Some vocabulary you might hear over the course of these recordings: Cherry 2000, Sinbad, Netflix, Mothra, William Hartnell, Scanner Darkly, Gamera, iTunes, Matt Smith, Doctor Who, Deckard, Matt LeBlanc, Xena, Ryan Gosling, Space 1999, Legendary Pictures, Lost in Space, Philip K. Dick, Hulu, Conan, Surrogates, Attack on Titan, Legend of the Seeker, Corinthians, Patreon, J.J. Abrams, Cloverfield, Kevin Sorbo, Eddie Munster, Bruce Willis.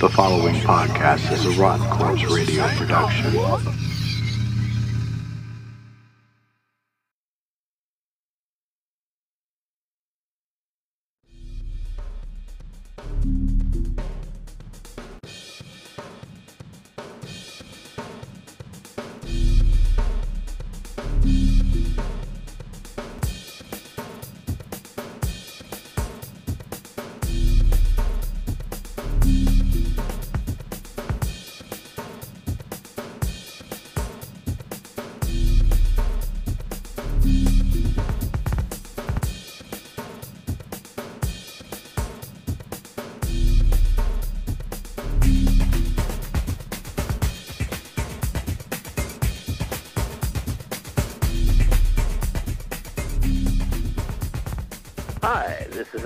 The following podcast is a Rotten Corpse radio production.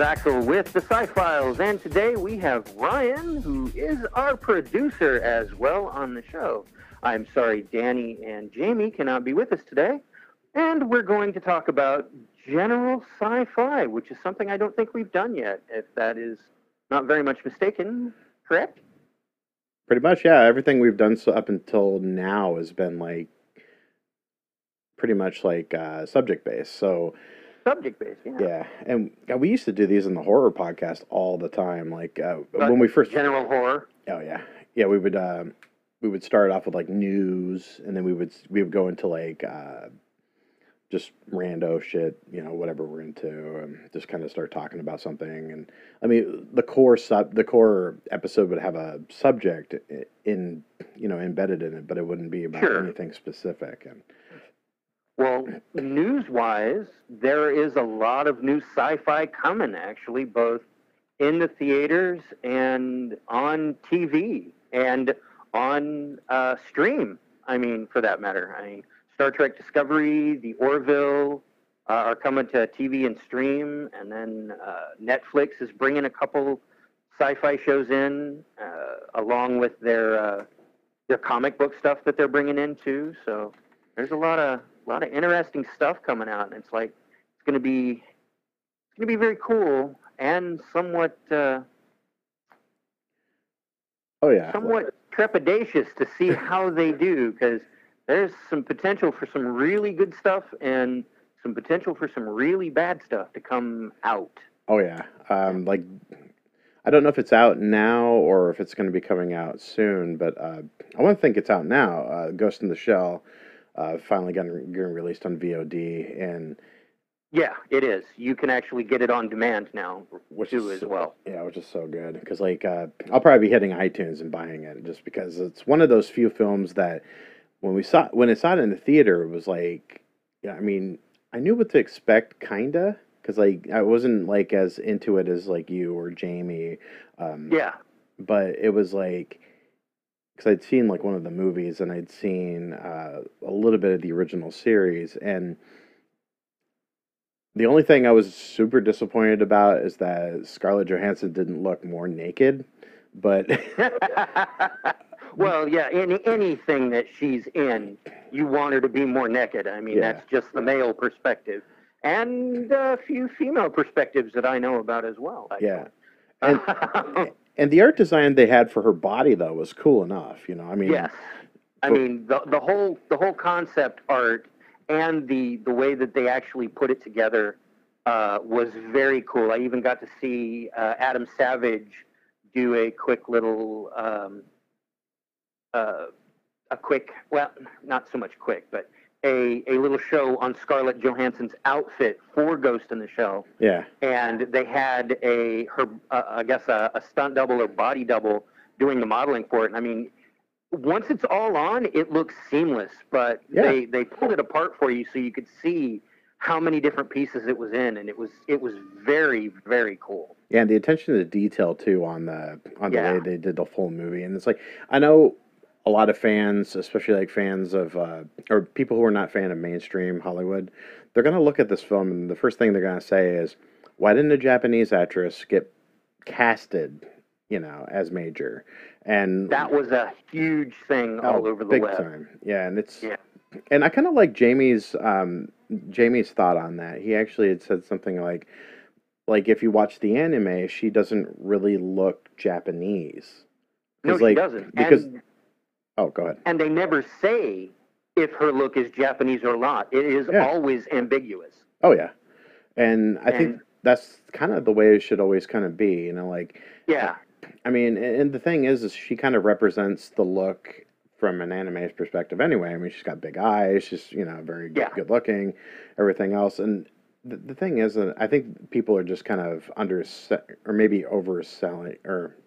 Axel with the Sci-Files, and today we have Ryan, who is our producer as well on the show. I'm sorry, Danny and Jamie cannot be with us today, and we're going to talk about general sci-fi, which is something I don't think we've done yet, if that is not very much mistaken, correct? Pretty much, yeah. Everything we've done so up until now has been like pretty much like subject-based, so... Subject-based, yeah. Yeah, and we used to do these in the horror podcast all the time. Like when we first general horror. Oh yeah, yeah. We would start off with like news, and then we would go into like just rando shit, you know, whatever we're into, and just kind of start talking about something. And I mean, the core episode would have a subject in, you know, embedded in it, but it wouldn't be about anything specific. And well, news-wise, there is a lot of new sci-fi coming, actually, both in the theaters and on TV and on stream, I mean, for that matter. I mean, Star Trek Discovery, The Orville are coming to TV and stream, and then Netflix is bringing a couple sci-fi shows in, along with their comic book stuff that they're bringing in, too. So there's a lot of interesting stuff coming out, and it's like it's going to be very cool and somewhat trepidatious to see how they do, because there's some potential for some really good stuff and some potential for some really bad stuff to come out. Oh yeah, like I don't know if it's out now or if it's going to be coming out soon, but I want to think it's out now. Ghost in the Shell. Finally getting released on VOD, and yeah, it is. You can actually get it on demand now, which is so well. Yeah, which is so good, because like I'll probably be hitting iTunes and buying it, just because it's one of those few films that when I saw it in the theater, it was like, yeah, I mean, I knew what to expect, kinda, because like I wasn't like as into it as like you or Jamie. Yeah, but it was like. Because I'd seen like one of the movies, and I'd seen a little bit of the original series, and the only thing I was super disappointed about is that Scarlett Johansson didn't look more naked. But well, yeah, in anything that she's in, you want her to be more naked. I mean, yeah. That's just the male perspective, and a few female perspectives that I know about as well. Yeah. And the art design they had for her body, though, was cool enough, you know. I mean, yes, I mean the whole concept art and the way that they actually put it together was very cool. I even got to see Adam Savage do a quick little a little show on Scarlett Johansson's outfit for Ghost in the Shell. Yeah. And they had a stunt double or body double doing the modeling for it. And I mean, once it's all on, it looks seamless, but yeah. They pulled it apart for you so you could see how many different pieces it was in, and it was very, very cool. Yeah, and the attention to detail too on the way they did the full movie, and it's like, I know a lot of fans, especially like fans of, or people who are not fan of mainstream Hollywood, they're going to look at this film, and the first thing they're going to say is, why didn't a Japanese actress get casted, you know, as Major? And that was a huge thing all over the web. Big time. Yeah, and and I kind of like Jamie's thought on that. He actually had said something like if you watch the anime, she doesn't really look Japanese. No, she doesn't. Because, oh, go ahead. And they never say if her look is Japanese or not. It is always ambiguous. Oh, yeah. And I think that's kind of the way it should always kind of be, you know, like... Yeah. I mean, and the thing is she kind of represents the look from an anime's perspective anyway. I mean, she's got big eyes. She's, you know, very good-looking, everything else. And the thing is, I think people are just kind of underselling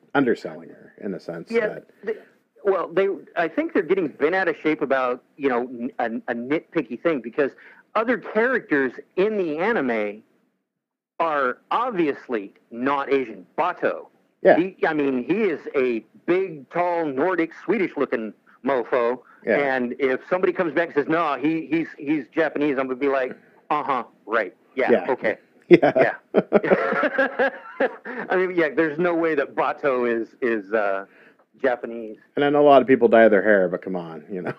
her in a sense. Yeah, that... I think they're getting bent out of shape about, you know, a nitpicky thing, because other characters in the anime are obviously not Asian. Bato. Yeah. I mean, he is a big, tall, Nordic, Swedish-looking mofo. Yeah. And if somebody comes back and says, no, he's Japanese, I'm going to be like, uh-huh, right. Yeah, okay. Yeah. Yeah. I mean, yeah, there's no way that Bato is Japanese. And I know a lot of people dye their hair, but come on, you know.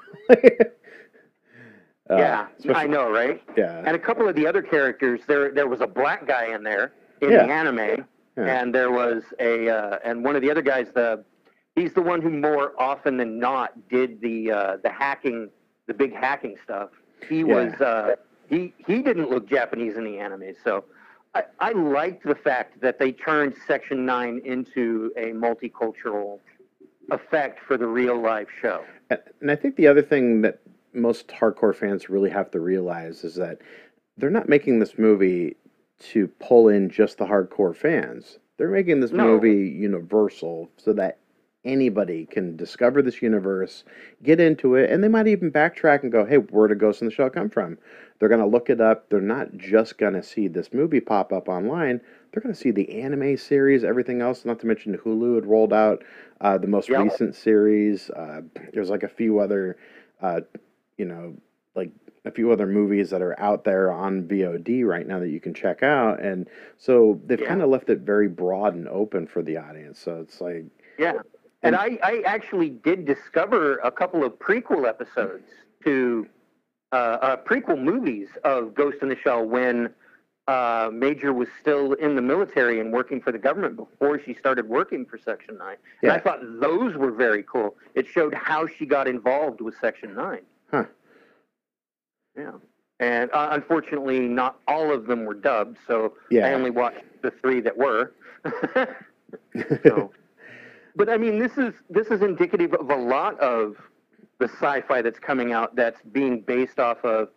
Yeah, I know, right? Yeah. And a couple of the other characters, there was a black guy in there in the anime. Yeah. And there was and one of the other guys, he's the one who more often than not did the hacking, the big hacking stuff. He was, he didn't look Japanese in the anime. So I liked the fact that they turned Section 9 into a multicultural effect for the real life show. And I think the other thing that most hardcore fans really have to realize is that they're not making this movie to pull in just the hardcore fans. They're making this movie universal so that anybody can discover this universe, get into it, and they might even backtrack and go, hey, where did Ghost in the Shell come from? They're going to look it up. They're not just going to see this movie pop up online. They're going to see the anime series, everything else, not to mention Hulu had rolled out the most recent series. There's like a few other, a few other movies that are out there on VOD right now that you can check out. And so they've kind of left it very broad and open for the audience. So it's like... Yeah. And I actually did discover a couple of prequel episodes to prequel movies of Ghost in the Shell when Major was still in the military and working for the government before she started working for Section 9. Yeah. And I thought those were very cool. It showed how she got involved with Section 9. Huh. Yeah, and unfortunately, not all of them were dubbed, so I only watched the three that were. So. But I mean, this is indicative of a lot of the sci-fi that's coming out that's being based off of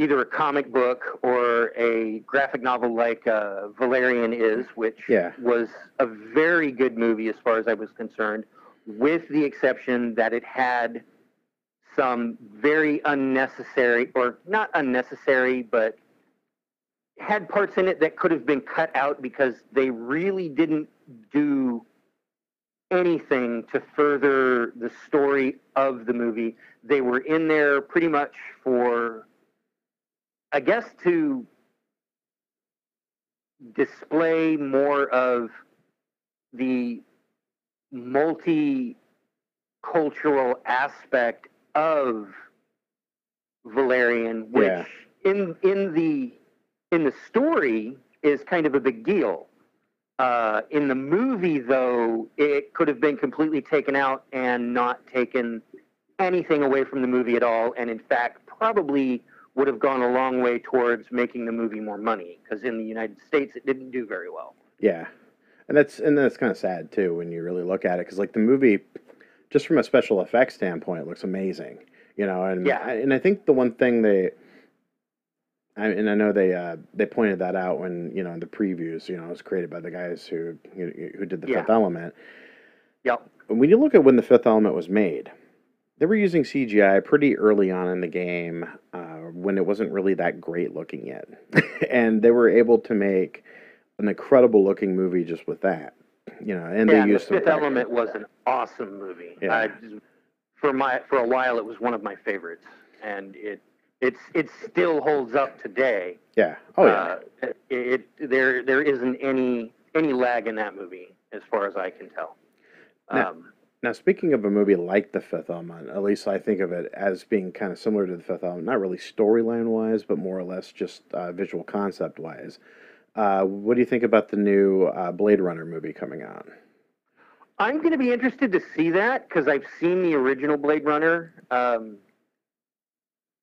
either a comic book or a graphic novel, like Valerian is, which was a very good movie as far as I was concerned, with the exception that it had some very unnecessary, or not unnecessary, but had parts in it that could have been cut out because they really didn't do anything to further the story of the movie. They were in there pretty much for, I guess, to display more of the multicultural aspect of Valerian, which in the story is kind of a big deal. In the movie, though, it could have been completely taken out and not taken anything away from the movie at all, and in fact probably would have gone a long way towards making the movie more money, because in the United States it didn't do very well. Yeah, and that's kind of sad too when you really look at it, because like the movie, just from a special effects standpoint, it looks amazing, you know. And and I think the one thing I know they pointed that out when, you know, in the previews, you know, it was created by the guys who did the Fifth Element. Yep. When you look at when the Fifth Element was made, they were using CGI pretty early on in the game when it wasn't really that great looking yet, and they were able to make an incredible looking movie just with that. You know, and they used the Fifth Element was an awesome movie. Yeah. For a while, it was one of my favorites, and it still holds up today. Yeah. Oh yeah. There isn't any lag in that movie as far as I can tell. Now speaking of a movie like The Fifth Element, at least I think of it as being kind of similar to The Fifth Element, not really storyline wise, but more or less just visual concept wise. What do you think about the new Blade Runner movie coming out? I'm going to be interested to see that because I've seen the original Blade Runner,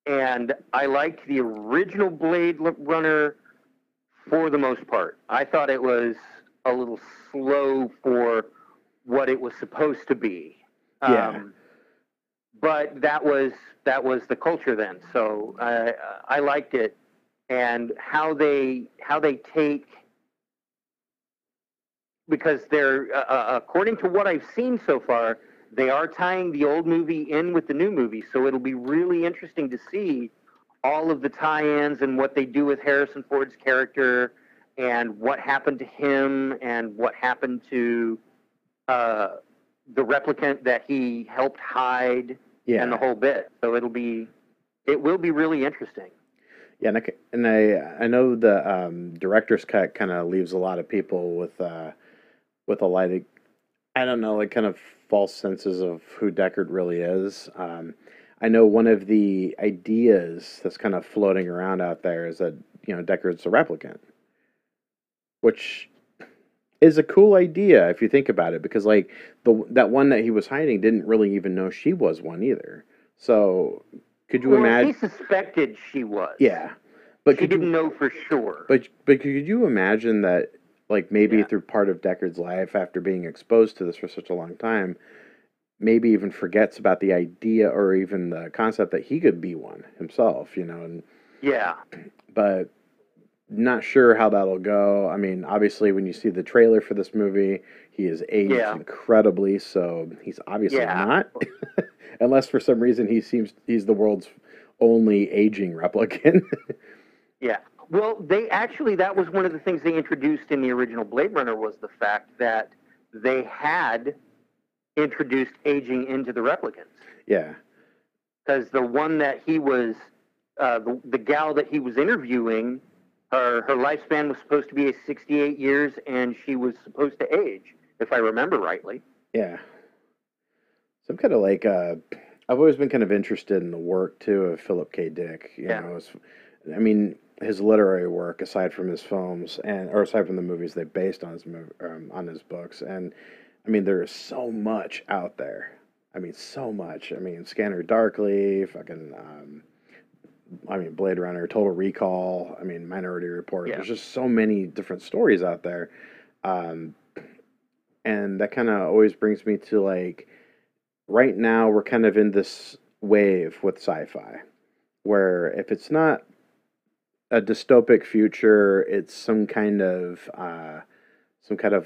and I liked the original Blade Runner for the most part. I thought it was a little slow for what it was supposed to be. Yeah. But that was the culture then, so I liked it, and how they take. Because they're, according to what I've seen so far, they are tying the old movie in with the new movie. So it'll be really interesting to see all of the tie-ins and what they do with Harrison Ford's character and what happened to him and what happened to the replicant that he helped hide and the whole bit. So it will be really interesting. Yeah, and I know the director's cut kind of leaves a lot of people with a light, I don't know, like kind of false senses of who Deckard really is. I know one of the ideas that's kind of floating around out there is that, you know, Deckard's a replicant, which is a cool idea if you think about it, because like that one that he was hiding didn't really even know she was one either. So could you imagine? He suspected she was. Yeah, but she didn't know for sure. But could you imagine that? Like maybe through part of Deckard's life, after being exposed to this for such a long time, maybe even forgets about the idea or even the concept that he could be one himself, you know. And but not sure how that'll go. I mean, obviously, when you see the trailer for this movie, he is aged incredibly, so he's obviously not, unless for some reason he's the world's only aging replicant. Well, they actually, that was one of the things they introduced in the original Blade Runner, was the fact that they had introduced aging into the replicants. Yeah. Because the one that he was, the gal that he was interviewing, her lifespan was supposed to be 68 years, and she was supposed to age, if I remember rightly. Yeah. So I'm kind of like, I've always been kind of interested in the work, too, of Philip K. Dick. You know, I mean, his literary work, aside from his films or aside from the movies they based on his books. And I mean, there is so much out there. I mean, so much. I mean, Scanner Darkly, fucking, I mean, Blade Runner, Total Recall. I mean, Minority Report. Yeah. There's just so many different stories out there. And that kind of always brings me to, like, right now we're kind of in this wave with sci-fi where if it's not a dystopic future, it's some kind of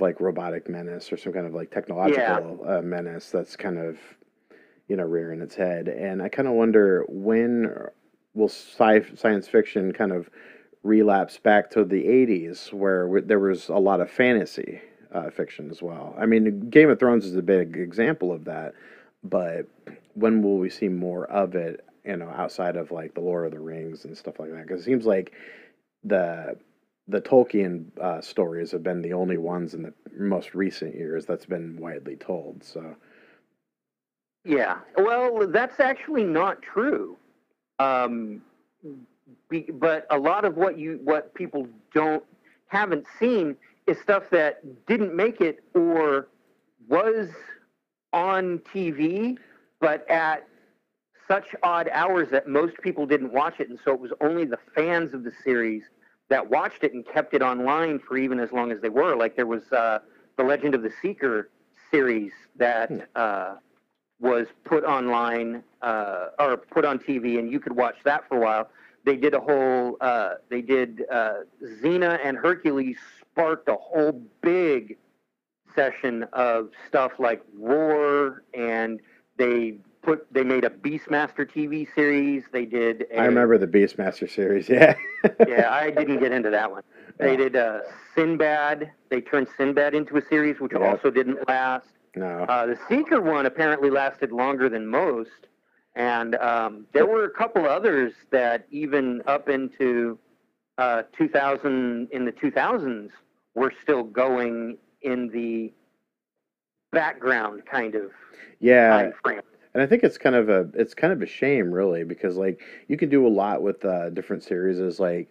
like robotic menace or some kind of like technological menace that's kind of, you know, rearing its head. And I kind of wonder, when will science fiction kind of relapse back to the 80s where there was a lot of fantasy fiction as well? I mean, Game of Thrones is a big example of that, but when will we see more of it, you know, outside of like the Lord of the Rings and stuff like that? Because it seems like the Tolkien stories have been the only ones in the most recent years that's been widely told. So, yeah, well, that's actually not true. But a lot of what people haven't seen is stuff that didn't make it or was on TV, but at such odd hours that most people didn't watch it, and so it was only the fans of the series that watched it and kept it online for even as long as they were. Like, there was the Legend of the Seeker series that was put online or put on TV, and you could watch that for a while. They did a whole Xena and Hercules sparked a whole big session of stuff like Roar, and they made a Beastmaster TV series. They did. I remember the Beastmaster series. Yeah. Yeah, I didn't get into that one. They did Sinbad. They turned Sinbad into a series, which also didn't last. No. The Seeker one apparently lasted longer than most, and there were a couple others that even up into 2000 in the 2000s were still going in the background kind of time frame. And I think it's kind of a shame, really, because like you can do a lot with different series. Is like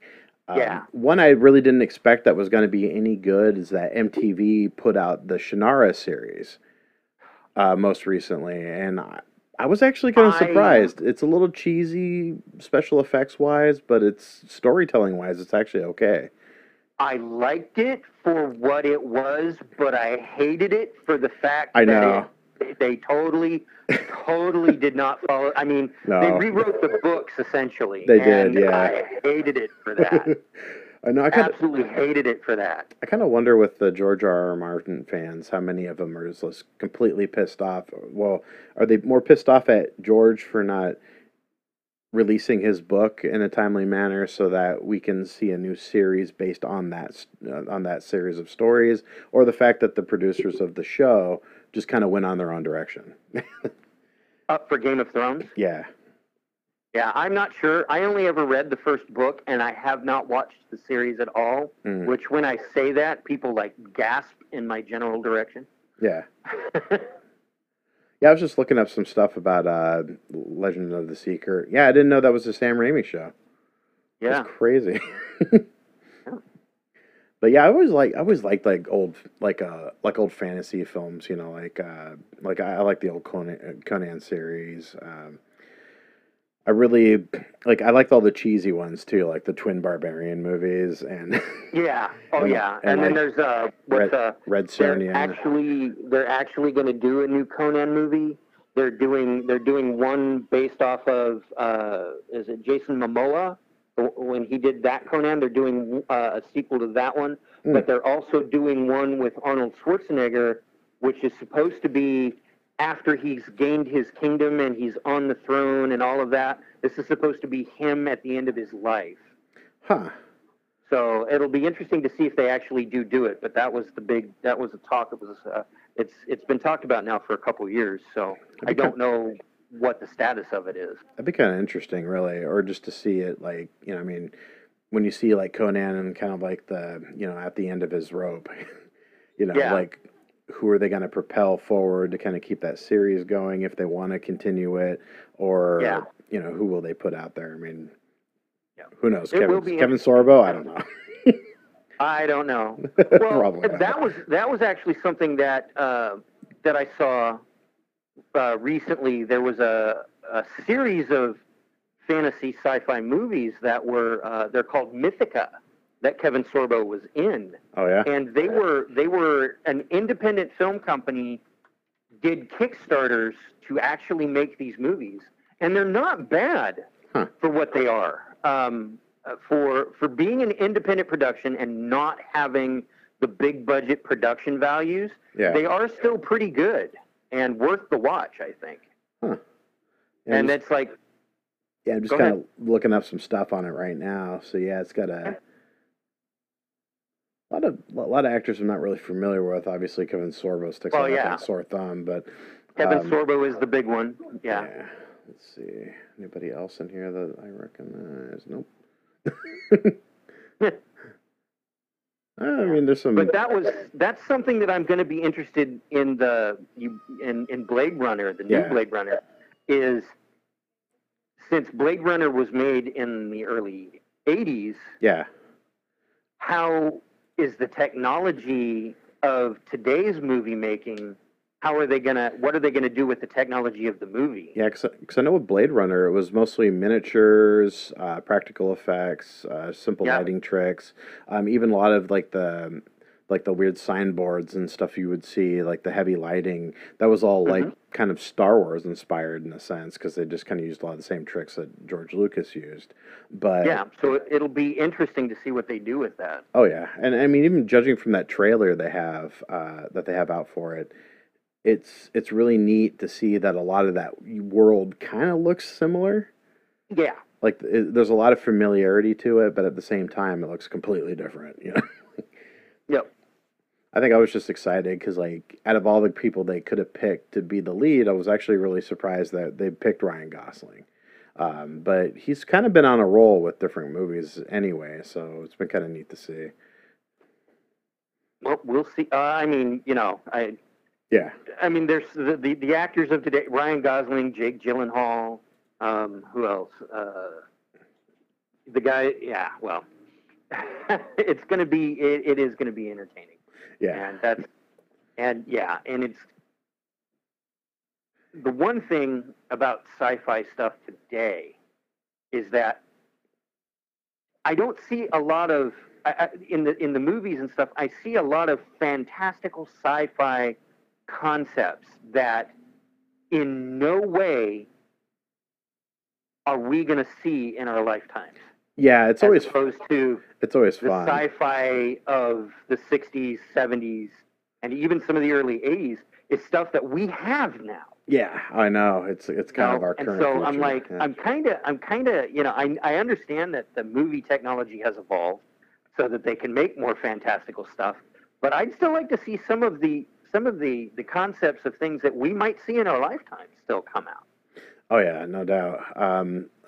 one I really didn't expect that was going to be any good is that MTV put out the Shannara series, most recently, and I was actually kind of surprised. It's a little cheesy, special effects-wise, but it's storytelling-wise, it's actually okay. I liked it for what it was, but I hated it for the fact that they totally did not follow. I mean, they rewrote the books, essentially. They did, yeah. I hated it for that. I know, I absolutely hated it for that. I kind of wonder with the George R. R. Martin fans, how many of them are just completely pissed off. Well, are they more pissed off at George for not releasing his book in a timely manner so that we can see a new series based on that series of stories, or the fact that the producers of the show just kind of went on their own direction? Up for Game of Thrones? Yeah. Yeah, I'm not sure. I only ever read the first book, and I have not watched the series at all, which when I say that, people, like, gasp in my general direction. Yeah. Yeah, I was just looking up some stuff about Legend of the Seeker. Yeah, I didn't know that was a Sam Raimi show. Yeah. That's crazy. But yeah, I always liked old fantasy films, you know, like I like the old Conan series. I really liked all the cheesy ones too, like the Twin Barbarian movies and and then there's Red Cernian. They're actually going to do a new Conan movie. They're doing one based off of is it Jason Momoa when he did that Conan? They're doing a sequel to that one, but they're also doing one with Arnold Schwarzenegger, which is supposed to be after he's gained his kingdom and he's on the throne and all of that. This is supposed to be him at the end of his life. Huh. So it'll be interesting to see if they actually do it. But that was the talk. It was it's been talked about now for a couple of years. So I don't know what the status of it is. That'd be kind of interesting, really, or just to see it, like, you know, I mean, when you see like Conan and kind of like the, you know, at the end of his rope, you know, like, who are they going to propel forward to kind of keep that series going if they want to continue it, or, you know, who will they put out there? I mean, who knows? Kevin Sorbo? I don't know. I don't know. Well, probably not. That was actually something that, that I saw, recently. There was a series of fantasy sci-fi movies that were, they're called Mythica, that Kevin Sorbo was in. Oh, yeah? And they were an independent film company, did Kickstarters to actually make these movies. And they're not bad for what they are. For being an independent production and not having the big budget production values, they are still pretty good and worth the watch, I think. Huh. And it's like... Yeah, I'm just kind of looking up some stuff on it right now. So, yeah, it's got a... A lot of actors I'm not really familiar with. Obviously, Kevin Sorbo sticks out like a sore thumb, but Kevin Sorbo is the big one. Yeah. Let's see. Anybody else in here that I recognize? Nope. I mean, there's some. But that's something that I'm going to be interested in in Blade Runner, the new Blade Runner, is since Blade Runner was made in the early '80s. Yeah. How is the technology of today's movie making, what are they going to do with the technology of the movie? Yeah, because I know with Blade Runner, it was mostly miniatures, practical effects, simple lighting tricks, even a lot of like the weird signboards and stuff you would see, like the heavy lighting. That was all like kind of Star Wars inspired in a sense, because they just kind of used a lot of the same tricks that George Lucas used. But yeah, so it'll be interesting to see what they do with that. Oh yeah, and I mean, even judging from that trailer they have out for it, it's really neat to see that a lot of that world kind of looks similar. Yeah, like there's a lot of familiarity to it, but at the same time, it looks completely different. You know. Yep. I think I was just excited because, like, out of all the people they could have picked to be the lead, I was actually really surprised that they picked Ryan Gosling. But he's kind of been on a roll with different movies anyway, so it's been kind of neat to see. Well, we'll see. I mean, you know, I mean, there's the actors of today: Ryan Gosling, Jake Gyllenhaal. Who else? The guy. Yeah. Well. It's going to be, it is going to be entertaining. Yeah. And it's the one thing about sci-fi stuff today is that I don't see a lot of in the movies and stuff. I see a lot of fantastical sci-fi concepts that in no way are we going to see in our lifetimes. Yeah, it's always opposed to it's always the fun. Sci-fi of the 60s, 70s, and even some of the early 80s is stuff that we have now. Yeah, I know. It's kind of our current and so future. I'm like, yeah. I'm kind of, you know, I understand that the movie technology has evolved so that they can make more fantastical stuff, but I'd still like to see some of the concepts of things that we might see in our lifetime still come out. Oh yeah, no doubt.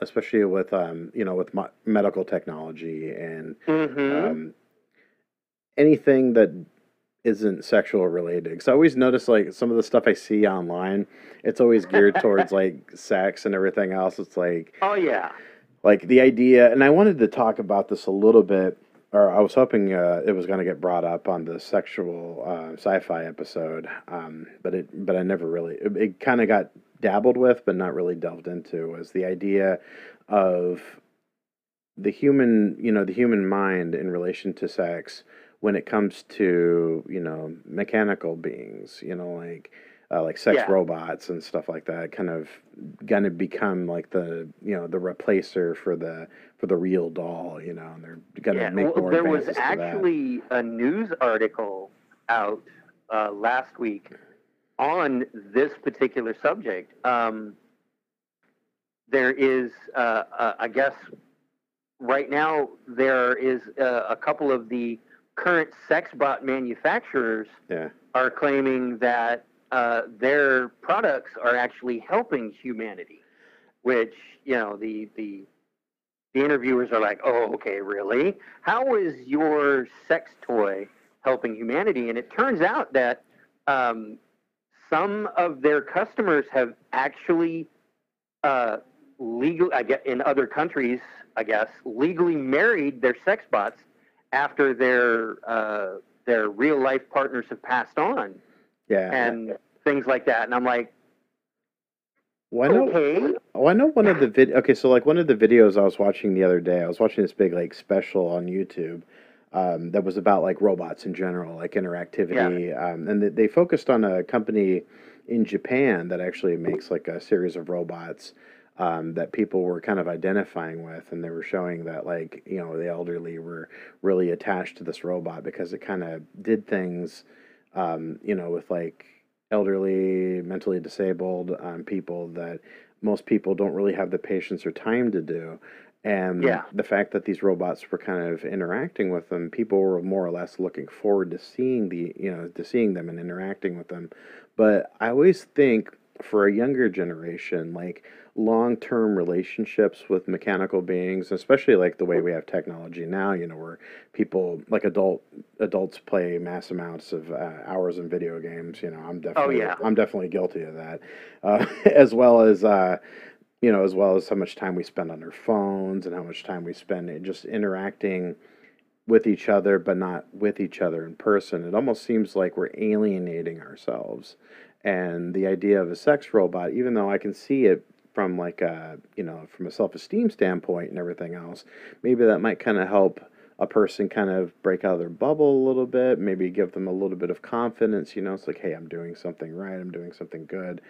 Especially with you know, with medical technology and anything that isn't sexual related. Because I always notice like some of the stuff I see online, it's always geared towards like sex and everything else. It's like, oh yeah, like the idea. And I wanted to talk about this a little bit, or I was hoping it was going to get brought up on the sexual sci-fi episode, but I never really. It kind of got dabbled with, but not really delved into, was the idea of the human, you know, the human mind in relation to sex when it comes to, you know, mechanical beings, you know, like sex robots and stuff like that, kind of going to become like the, you know, the replacer for the real doll, you know, and they're going to make more advances. There was actually a news article out last week on this particular subject. There is, I guess, right now there is a couple of the current sex bot manufacturers are claiming that their products are actually helping humanity, which, you know, the interviewers are like, oh, okay, really? How is your sex toy helping humanity? And it turns out that some of their customers have actually legally, I guess, in other countries, I guess, legally married their sex bots after their real life partners have passed on, and things like that. And I'm like, one of the videos I was watching the other day, I was watching this big like special on YouTube. That was about like robots in general, like interactivity, and they focused on a company in Japan that actually makes like a series of robots that people were kind of identifying with, and they were showing that like, you know, the elderly were really attached to this robot because it kind of did things, you know, with like elderly, mentally disabled people that most people don't really have the patience or time to do. And the fact that these robots were kind of interacting with them, people were more or less looking forward to seeing them and interacting with them. But I always think for a younger generation, like long-term relationships with mechanical beings, especially like the way we have technology now, you know, where people like adults play mass amounts of hours in video games. You know, I'm definitely guilty of that, as well as. You know, as well as how much time we spend on our phones and how much time we spend just interacting with each other, but not with each other in person. It almost seems like we're alienating ourselves. And the idea of a sex robot, even though I can see it from like a, you know, from a self-esteem standpoint and everything else, maybe that might kind of help a person kind of break out of their bubble a little bit, maybe give them a little bit of confidence, you know, it's like, hey, I'm doing something right, I'm doing something good.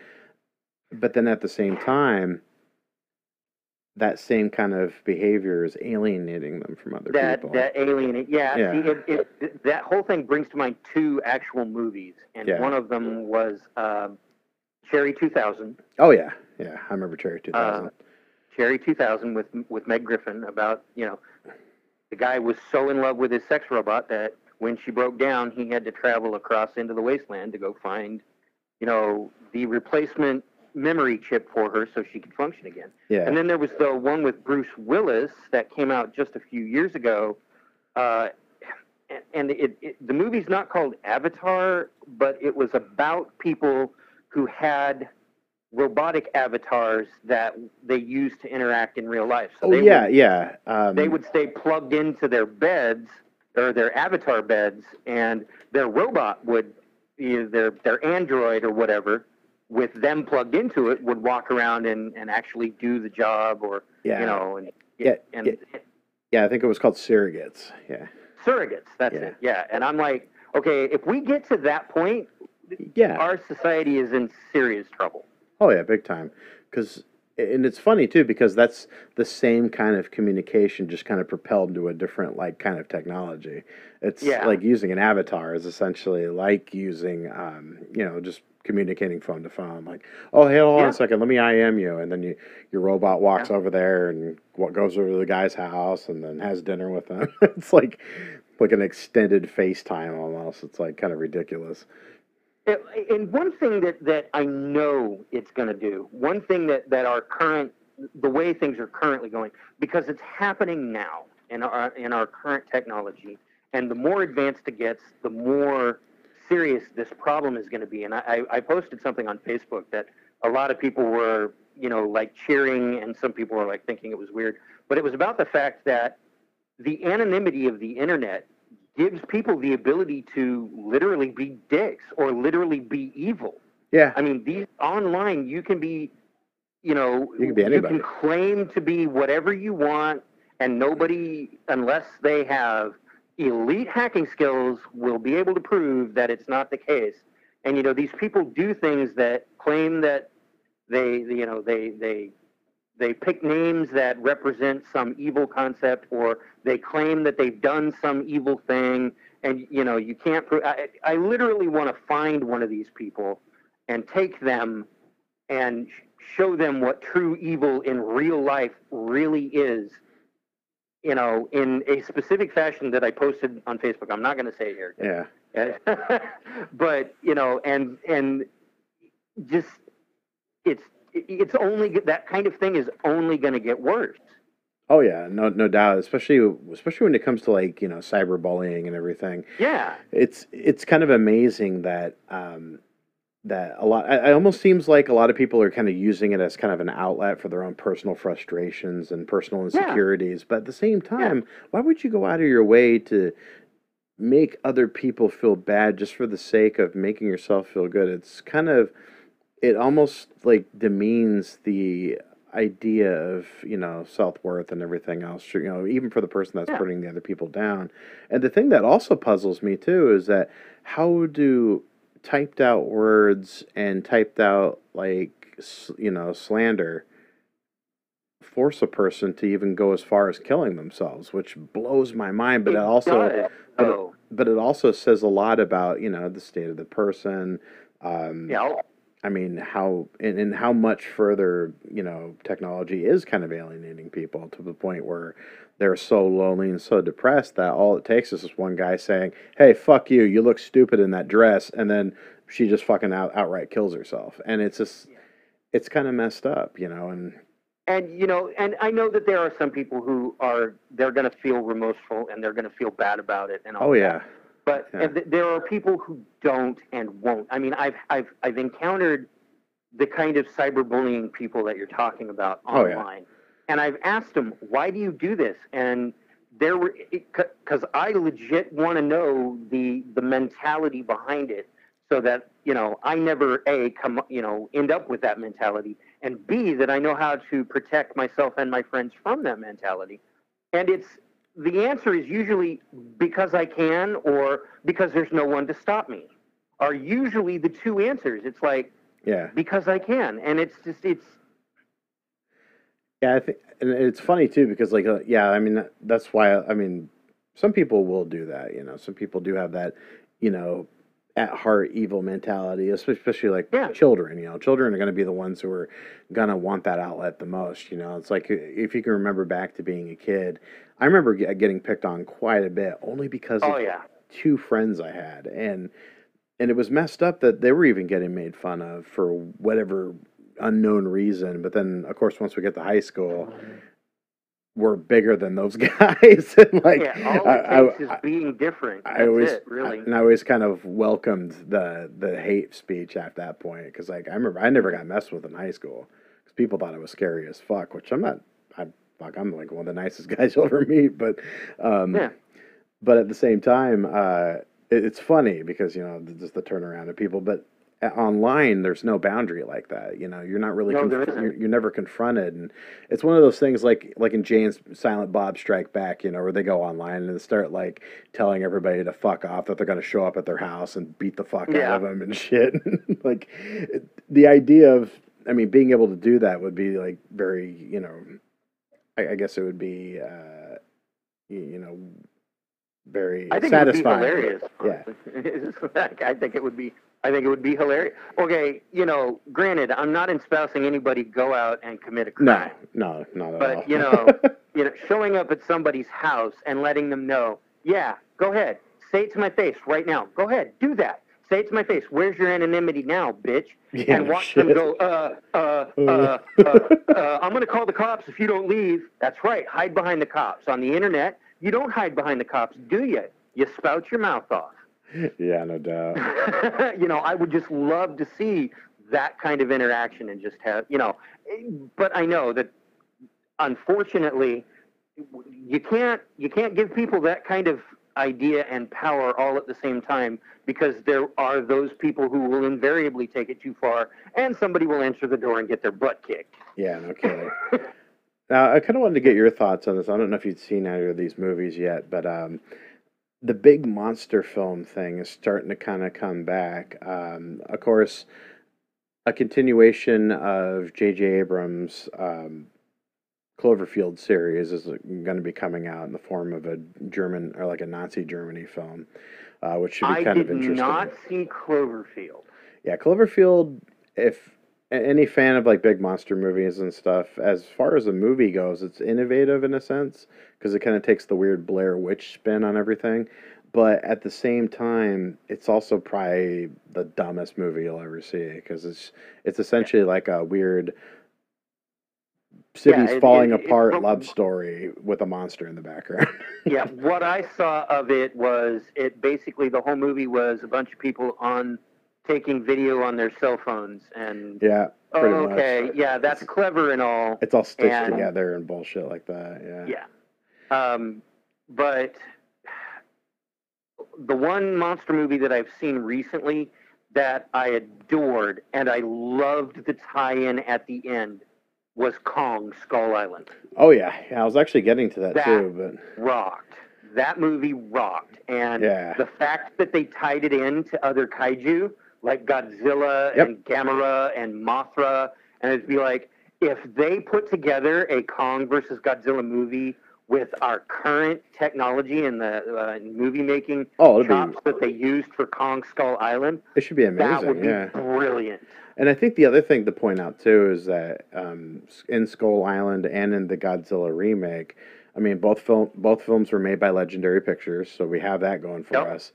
But then at the same time, that same kind of behavior is alienating them from other people. That whole thing brings to mind two actual movies, and one of them was Cherry 2000. Oh yeah, I remember Cherry 2000. Cherry 2000 with Meg Griffin, about, you know, the guy was so in love with his sex robot that when she broke down, he had to travel across into the wasteland to go find, you know, the replacement memory chip for her so she could function again. Yeah. And then there was the one with Bruce Willis that came out just a few years ago. And the movie's not called Avatar, but it was about people who had robotic avatars that they used to interact in real life. So they would stay plugged into their beds or their avatar beds, and their robot would, either their android or whatever, with them plugged into it, would walk around and actually do the job, or you know, and I think it was called Surrogates. Yeah. Surrogates. That's it. Yeah. And I'm like, okay, if we get to that point, our society is in serious trouble. Oh yeah, big time. And it's funny too, because that's the same kind of communication, just kind of propelled into a different kind of technology. It's like using an avatar is essentially like using, you know, just communicating phone to phone. Like, oh, hey, hold on a second, let me IM you, and then your robot walks over there and goes over to the guy's house and then has dinner with them. It's like an extended FaceTime almost. It's like kind of ridiculous. And one thing that I know it's going to do, one thing that our current, the way things are currently going, because it's happening now in our current technology, and the more advanced it gets, the more serious this problem is going to be. And I posted something on Facebook that a lot of people were, you know, like cheering, and some people were like thinking it was weird. But it was about the fact that the anonymity of the internet gives people the ability to literally be dicks or literally be evil. Yeah. I mean, these online, you can be, you know, you can be anybody. You can claim to be whatever you want, and nobody, unless they have elite hacking skills, will be able to prove that it's not the case. And, you know, these people do things that claim that they, you know, they pick names that represent some evil concept, or they claim that they've done some evil thing, and, you know, you can't prove. I literally want to find one of these people and take them and show them what true evil in real life really is, you know, in a specific fashion that I posted on Facebook. I'm not going to say it here. Yeah. But, you know, and just it's only, that kind of thing is only going to get worse. Oh yeah, no doubt. Especially when it comes to, like, you know, cyberbullying and everything. Yeah, it's kind of amazing that that a lot. It almost seems like a lot of people are kind of using it as kind of an outlet for their own personal frustrations and personal insecurities. Yeah. But at the same time, why would you go out of your way to make other people feel bad just for the sake of making yourself feel good? It's kind of, it almost like demeans the idea of, you know, self-worth and everything else, you know, even for the person that's putting the other people down. And the thing that also puzzles me too is that how do typed out words and typed out, like, you know, slander force a person to even go as far as killing themselves, which blows my mind. But it also says a lot about, you know, the state of the person. I mean, how and how much further, you know, technology is kind of alienating people to the point where they're so lonely and so depressed that all it takes is this one guy saying, "Hey, fuck you! You look stupid in that dress," and then she just fucking outright kills herself. And it's just, it's kind of messed up, you know. And you know, and I know that there are some people who are, they're going to feel remorseful and they're going to feel bad about it and all. Oh yeah. But there are people who don't and won't. I mean, I've encountered the kind of cyberbullying people that you're talking about online, and I've asked them, "Why do you do this?" And there were, because I legit want to know the mentality behind it, so that, you know, I never end up with that mentality, and B, that I know how to protect myself and my friends from that mentality. And it's, the answer is usually because I can, or because there's no one to stop me, are usually the two answers. It's like, because I can. And it's just, it's. Yeah, I think, and it's funny too, because like, I mean, that's why, I mean, some people will do that, you know, some people do have that, you know, at heart evil mentality, especially like children, you know, children are going to be the ones who are going to want that outlet the most. You know, it's like, if you can remember back to being a kid, I remember getting picked on quite a bit only because of two friends I had, and it was messed up that they were even getting made fun of for whatever unknown reason. But then, of course, once we get to high school, we're bigger than those guys. And like, all it takes is being different. I always kind of welcomed the hate speech at that point, because, like, I remember I never got messed with in high school because people thought I was scary as fuck, which I'm not. I'm like one of the nicest guys you'll ever meet, but at the same time, it's funny because, you know, just the turnaround of people. But online, there's no boundary like that. You know, you're not really, you're never confronted. And it's one of those things like in Jay and Silent Bob Strike Back, you know, where they go online and start like telling everybody to fuck off, that they're going to show up at their house and beat the fuck out of them and shit. Like the idea of, I mean, being able to do that would be like very, you know, I guess it would be, you know, very satisfying. It would be hilarious. Yeah. I think it would be hilarious. Okay, you know, granted, I'm not espousing anybody go out and commit a crime. No, no, not at all. But, you know, showing up at somebody's house and letting them know, yeah, go ahead, say it to my face right now. Go ahead, do that. Say it to my face. Where's your anonymity now, bitch? Yeah, and watch them go, I'm going to call the cops if you don't leave. That's right, hide behind the cops. On the internet, you don't hide behind the cops, do you? You spout your mouth off. Yeah, no doubt. You know, I would just love to see that kind of interaction and just have, you know, but I know that unfortunately you can't give people that kind of idea and power all at the same time, because there are those people who will invariably take it too far and somebody will answer the door and get their butt kicked. Yeah, no kidding. Now, I kind of wanted to get your thoughts on this. I don't know if you'd seen either of these movies yet, but the big monster film thing is starting to kind of come back. Of course, a continuation of J.J. Abrams' Cloverfield series is going to be coming out in the form of a German, or like a Nazi Germany film, which should be kind of interesting. I did not see Cloverfield. Yeah, Cloverfield, if any fan of like big monster movies and stuff, as far as the movie goes, it's innovative in a sense, because it kind of takes the weird Blair Witch spin on everything. But at the same time, it's also probably the dumbest movie you'll ever see, because it's essentially like a weird city's falling apart love story with a monster in the background. Yeah, what I saw of it was, it basically, the whole movie was a bunch of people on taking video on their cell phones and much. Yeah, that's clever and all. It's all stitched together and bullshit like that. Yeah. Yeah. But the one monster movie that I've seen recently that I adored and I loved the tie-in at the end was Kong Skull Island. Oh yeah, I was actually getting to that too, but rocked. That movie rocked, and the fact that they tied it in to other kaiju, like Godzilla and Gamera and Mothra, and it'd be like, if they put together a Kong versus Godzilla movie with our current technology and the movie making chops that they used for Kong Skull Island, it should be amazing. That would be brilliant. And I think the other thing to point out too is that in Skull Island and in the Godzilla remake, I mean, both films were made by Legendary Pictures, so we have that going for us.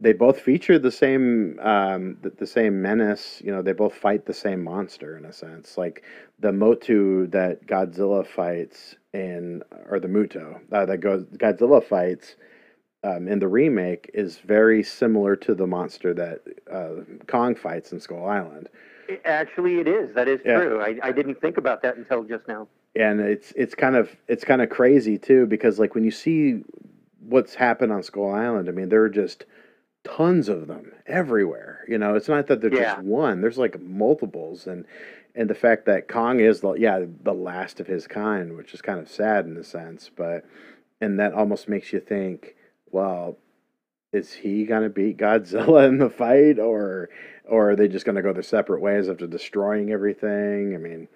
They both feature the same menace. You know, they both fight the same monster in a sense. Like the Motu that Godzilla fights in, or the Muto that Godzilla fights in the remake is very similar to the monster that Kong fights in Skull Island. Actually, it is. That is true. I didn't think about that until just now. And it's kind of crazy too, because like when you see what's happened on Skull Island, I mean, there are just tons of them everywhere. You know, it's not that they're just one. There's like multiples, and the fact that Kong is the last of his kind, which is kind of sad in a sense, but and that almost makes you think, well, is he gonna beat Godzilla in the fight, or are they just gonna go their separate ways after destroying everything? I mean,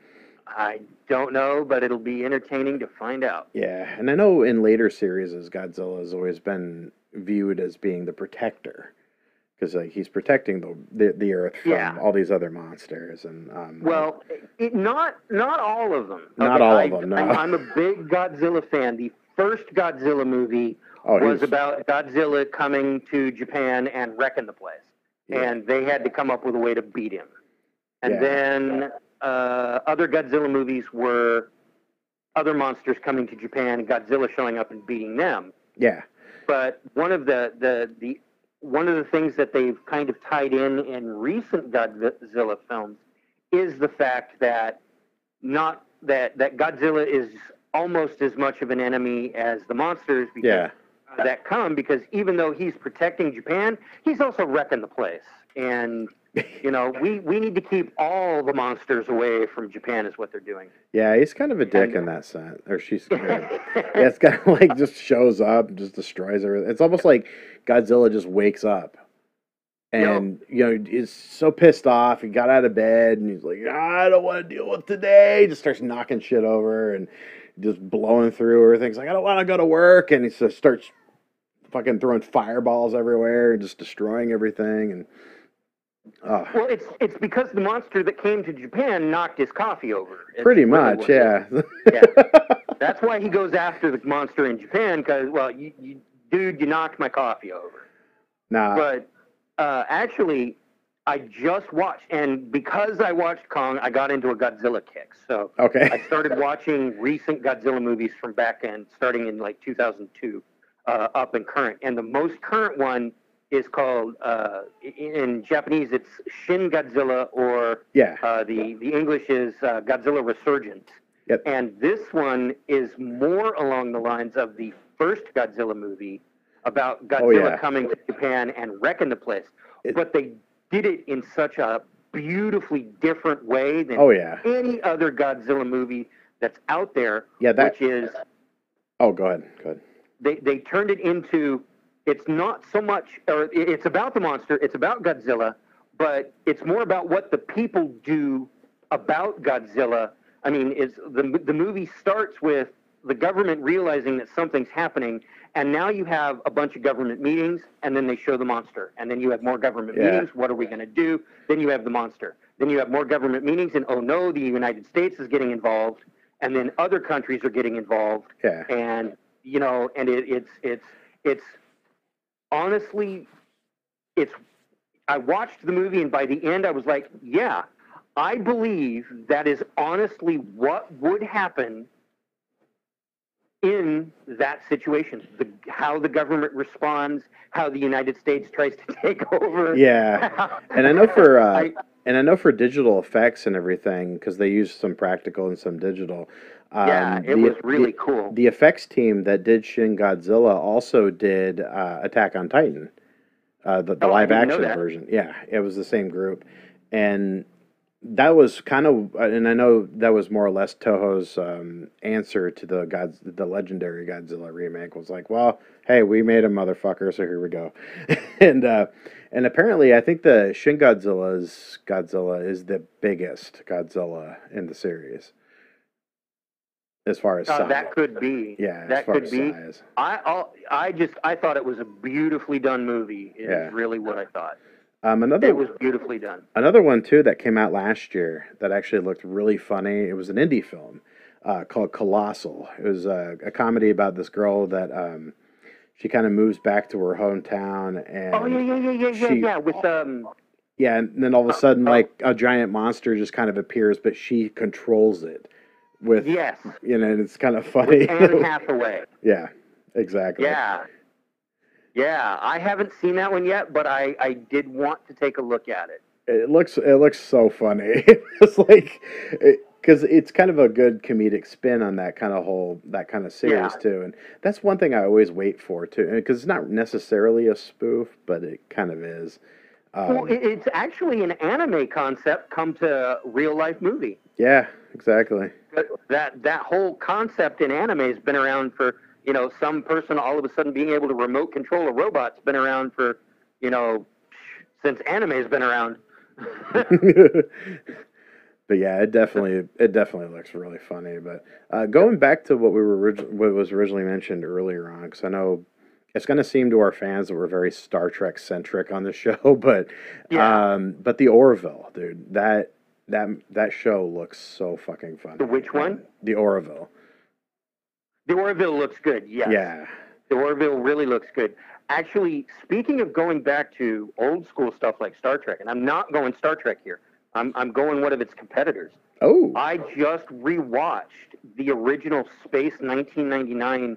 I don't know, but it'll be entertaining to find out. Yeah, and I know in later series, Godzilla has always been viewed as being the protector, because like, he's protecting the Earth from all these other monsters. And well, not all of them. Not all of them. No. I'm a big Godzilla fan. The first Godzilla movie was about Godzilla coming to Japan and wrecking the place, and they had to come up with a way to beat him, and then. Other Godzilla movies were other monsters coming to Japan, Godzilla showing up and beating them. Yeah. But one of the one of the things that they've kind of tied in recent Godzilla films is the fact that that Godzilla is almost as much of an enemy as the monsters that come, because even though he's protecting Japan, he's also wrecking the place. And You know, we need to keep all the monsters away from Japan is what they're doing. Yeah, he's kind of a dick in that sense. Or she's kind of, yeah, it's kind of like just shows up and just destroys everything. It's almost like Godzilla just wakes up. And, you know, he's so pissed off. He got out of bed and he's like, I don't want to deal with today. He just starts knocking shit over and just blowing through everything. He's like, I don't want to go to work. And he just starts fucking throwing fireballs everywhere and just destroying everything. And well, it's because the monster that came to Japan knocked his coffee over. It's pretty much, yeah. Yeah. That's why he goes after the monster in Japan, because, well, you knocked my coffee over. Nah. But actually, I just watched, and because I watched Kong, I got into a Godzilla kick. So I started watching recent Godzilla movies from back end, starting in like 2002, up and current. And the most current one is called, in Japanese, it's Shin Godzilla, or the English is Godzilla Resurgence. Yep. And this one is more along the lines of the first Godzilla movie, about Godzilla coming to Japan and wrecking the place. But they did it in such a beautifully different way than any other Godzilla movie that's out there, which is... Oh, go ahead. Go ahead. They turned it into... It's not so much, or it's about the monster, it's about Godzilla, but it's more about what the people do about Godzilla. I mean, it's, the movie starts with the government realizing that something's happening, and now you have a bunch of government meetings, and then they show the monster, and then you have more government meetings, what are we going to do? Then you have the monster. Then you have more government meetings, and oh no, the United States is getting involved, and then other countries are getting involved, and, you know, and it's honestly, it's. I watched the movie, and by the end, I was like, yeah, I believe that is honestly what would happen in that situation. How the government responds, how the United States tries to take over. Yeah, and I know for digital effects and everything, because they used some practical and some digital. It was really cool. The effects team that did Shin Godzilla also did Attack on Titan, the live-action version. Yeah, it was the same group. And that was kind of, and I know that was more or less Toho's answer to the legendary Godzilla remake, was like, well, hey, we made a motherfucker, so here we go. And apparently, I think the Shin Godzilla's Godzilla is the biggest Godzilla in the series. As far as size. That could be. Yeah, that could be. I thought it was a beautifully done movie. Is really what I thought. It was beautifully done. Another one, too, that came out last year that actually looked really funny. It was an indie film called Colossal. It was a comedy about this girl that she kind of moves back to her hometown. And yeah, and then all of a sudden, a giant monster just kind of appears, but she controls it. With, you know, and it's kind of funny. With Anne Hathaway. Yeah, exactly. Yeah. Yeah, I haven't seen that one yet, but I did want to take a look at it. It looks so funny. It's like, because it's kind of a good comedic spin on that kind of series too. And that's one thing I always wait for too, because it's not necessarily a spoof, but it kind of is. Well, it's actually an anime concept come to real life movie. Yeah, exactly. That whole concept in anime has been around for, you know, some person all of a sudden being able to remote control a robot's been around for, you know, since anime's been around. But yeah, it definitely looks really funny. But going back to what was originally mentioned earlier on, because I know it's going to seem to our fans that we're very Star Trek centric on the show, but the Orville, dude, that show looks so fucking fun. Which one? The Orville. The Orville looks good. Yes. Yeah. The Orville really looks good. Actually, speaking of going back to old school stuff like Star Trek, and I'm not going Star Trek here. I'm going one of its competitors. Oh. I just rewatched the original Space 1999.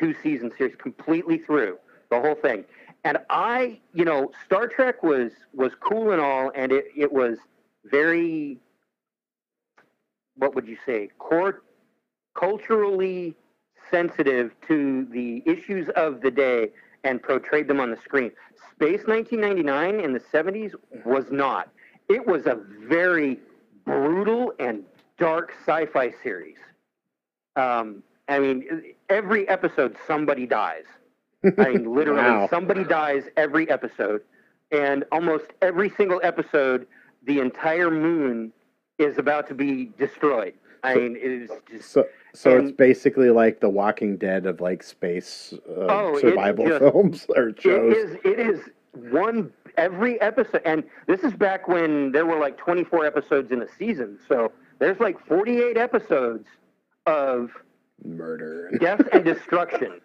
2-season series completely through the whole thing, and I, you know, Star Trek was cool and all, and it was very, what would you say, culturally sensitive to the issues of the day and portrayed them on the screen. Space 1999 in the 70s was not. It was a very brutal and dark sci-fi series. I mean, every episode somebody dies. I mean, literally, wow. Somebody dies every episode. And almost every single episode, the entire moon is about to be destroyed. I mean, it is just... So it's basically like The Walking Dead of, like, space survival films or shows. It is one... Every episode... And this is back when there were, like, 24 episodes in a season. So there's, like, 48 episodes of... murder. Death and destruction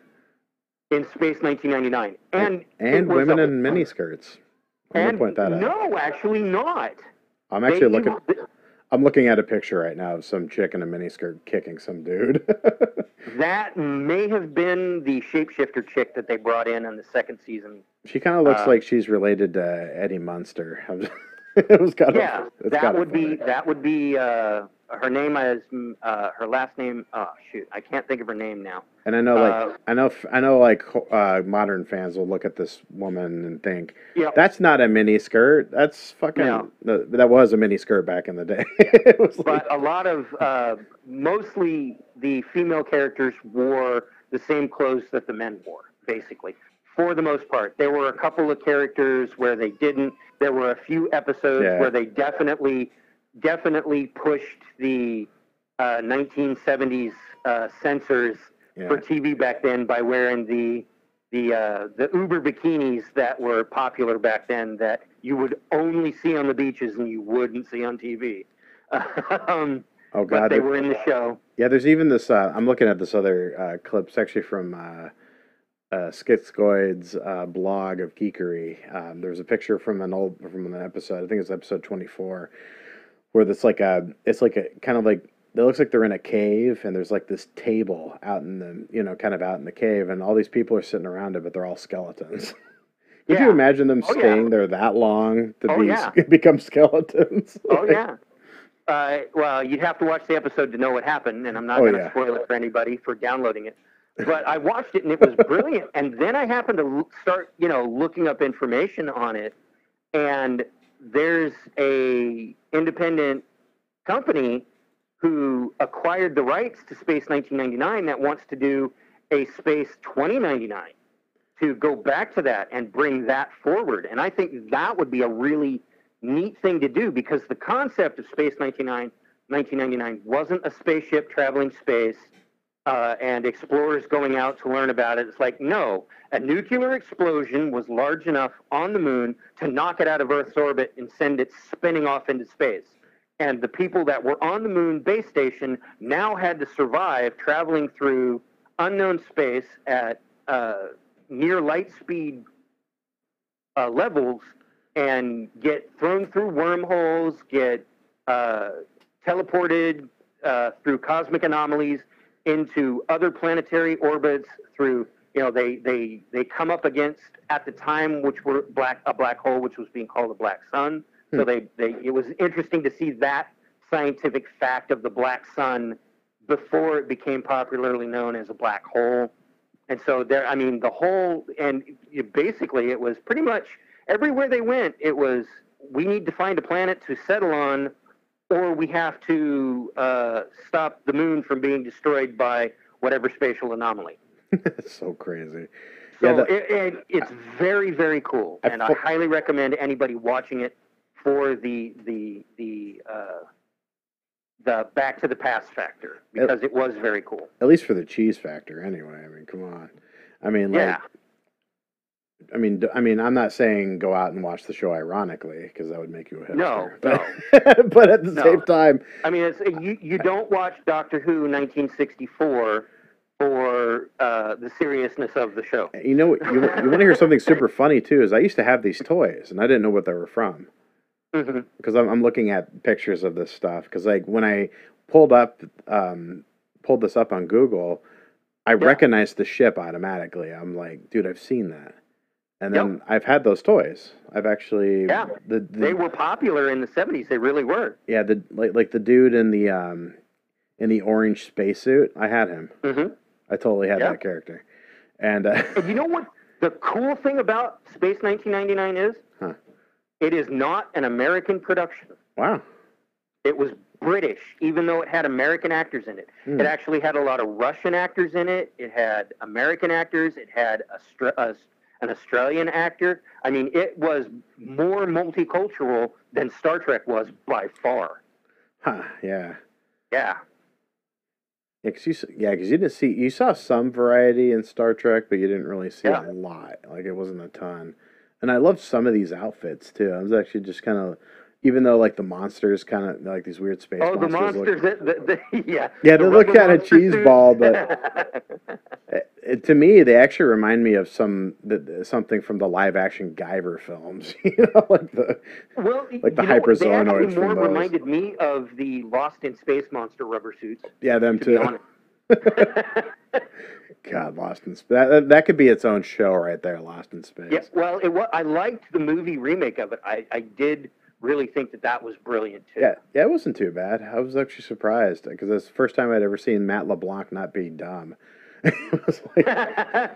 in Space 1999. And women in miniskirts. I'm going to point that out. No, actually not. I'm actually looking at a picture right now of some chick in a miniskirt kicking some dude. That may have been the shapeshifter chick that they brought in the second season. She kind of looks like she's related to Eddie Munster. It was kind of her name is her last name. Oh shoot, I can't think of her name now. And I know, like modern fans will look at this woman and think, yep, that's not a miniskirt. That's fucking. No. That was a miniskirt back in the day. It was but a lot of mostly the female characters wore the same clothes that the men wore, basically. For the most part, there were a couple of characters where they didn't. There were a few episodes where they definitely pushed the 1970s censors for TV back then by wearing the Uber bikinis that were popular back then that you would only see on the beaches and you wouldn't see on TV. Oh God! But they were in the show. Yeah, there's even this. I'm looking at this other clip. It's actually from. Schizoid's blog of geekery. There's a picture from an episode. I think it's episode 24, where it looks like they're in a cave, and there's like this table out in the out in the cave, and all these people are sitting around it, but they're all skeletons. Could you imagine them staying there that long to become skeletons? Oh yeah. Well, you'd have to watch the episode to know what happened, and I'm not going to spoil it for anybody for downloading it. But I watched it, and it was brilliant. And then I happened to start, looking up information on it. And there's a independent company who acquired the rights to Space 1999 that wants to do a Space 2099 to go back to that and bring that forward. And I think that would be a really neat thing to do because the concept of Space 1999 wasn't a spaceship traveling space. And explorers going out to learn about it. It's like, no, a nuclear explosion was large enough on the moon to knock it out of Earth's orbit and send it spinning off into space. And the people that were on the moon base station now had to survive traveling through unknown space at near light speed levels and get thrown through wormholes, get teleported through cosmic anomalies, into other planetary orbits through, they come up against, at the time, which were a black hole, which was being called a black sun. So it was interesting to see that scientific fact of the black sun before it became popularly known as a black hole. And so basically it was pretty much everywhere they went, it was, we need to find a planet to settle on, or we have to stop the moon from being destroyed by whatever spatial anomaly. That's so crazy. So it's very, very cool, and I highly recommend anybody watching it for the back to the past factor, because it was very cool. At least for the cheese factor, anyway. I mean, come on. I mean, like... Yeah. I mean, I'm not saying go out and watch the show ironically, because that would make you a hipster. But at the same time... I mean, you don't watch Doctor Who 1964 for the seriousness of the show. You know, you want to hear something super funny, too, is I used to have these toys, and I didn't know what they were from. Mm-hmm. Because I'm looking at pictures of this stuff, because like, when I pulled this up on Google, I recognized the ship automatically. I'm like, dude, I've seen that. And then I've had those toys. I've actually they were popular in the 70s. They really were. Yeah, the dude in the orange spacesuit. I had him. Mm-hmm. I totally had that character. And you know what? The cool thing about Space 1999 is it is not an American production. Wow. It was British, even though it had American actors in it. It actually had a lot of Russian actors in it. It had American actors. It had an Australian actor. I mean, it was more multicultural than Star Trek was by far. Because you didn't see, you saw some variety in Star Trek, but you didn't really see a lot. Like, it wasn't a ton. And I loved some of these outfits, too. I was actually just kind of, even though, like, the monsters kind of, like, these weird space monsters. Yeah, they look kind of cheeseball, but to me, they actually remind me of something from the live-action Guyver films, you know, like the hyperzoonoids from those. Reminded me of the Lost in Space monster rubber suits. Yeah, them too. God, Lost in Space. That could be its own show right there, Lost in Space. Yeah, well, I liked the movie remake of it. I did really think that was brilliant, too. Yeah, it wasn't too bad. I was actually surprised, because that's the first time I'd ever seen Matt LeBlanc not be dumb. It was like,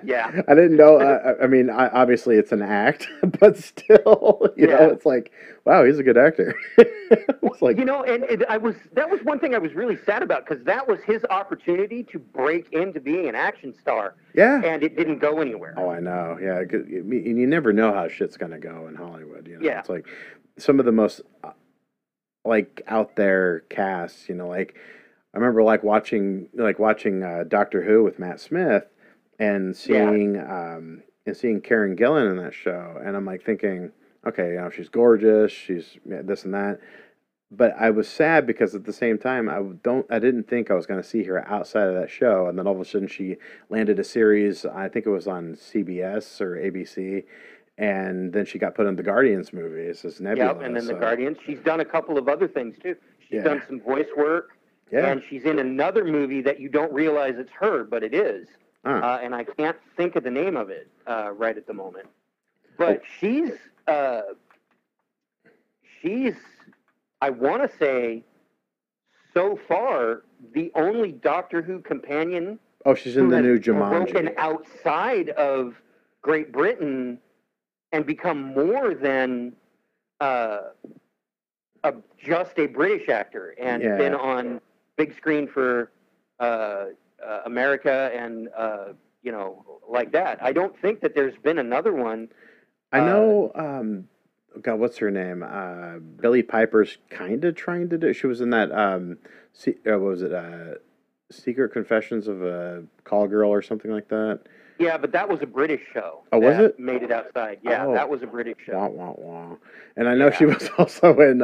yeah. I didn't know. I mean, obviously it's an act, but still, you know, it's like, wow, he's a good actor. It's like, you know, that was one thing I was really sad about, because that was his opportunity to break into being an action star. Yeah. And it didn't go anywhere. Oh, I know. Yeah. And you never know how shit's going to go in Hollywood. You know? Yeah. It's like some of the most, like, out there casts, you know, like, I remember watching Doctor Who with Matt Smith and seeing Karen Gillan in that show, and I'm like thinking, okay, you know, she's gorgeous, she's this and that, but I was sad because at the same time I didn't think I was going to see her outside of that show, and then all of a sudden she landed a series, I think it was on CBS or ABC. And then she got put in the Guardians movies as Nebula. Yeah, and then the Guardians. She's done a couple of other things, too. She's done some voice work. Yeah. And she's in another movie that you don't realize it's her, but it is. And I can't think of the name of it right at the moment. But she's, I want to say, so far, the only Doctor Who companion. Oh, she's in the new Jumanji. Broken outside of Great Britain and become more than just a British actor, and been on big screen for America and, you know, like that. I don't think that there's been another one. I know, God, what's her name? Billie Piper's kind of trying to do. She was in that, what was it, Secret Confessions of a Call Girl or something like that. Yeah, but that was a British show. Oh, was it? Made it outside. Yeah, that was a British show. Wah, wah, wah. And I know she was also in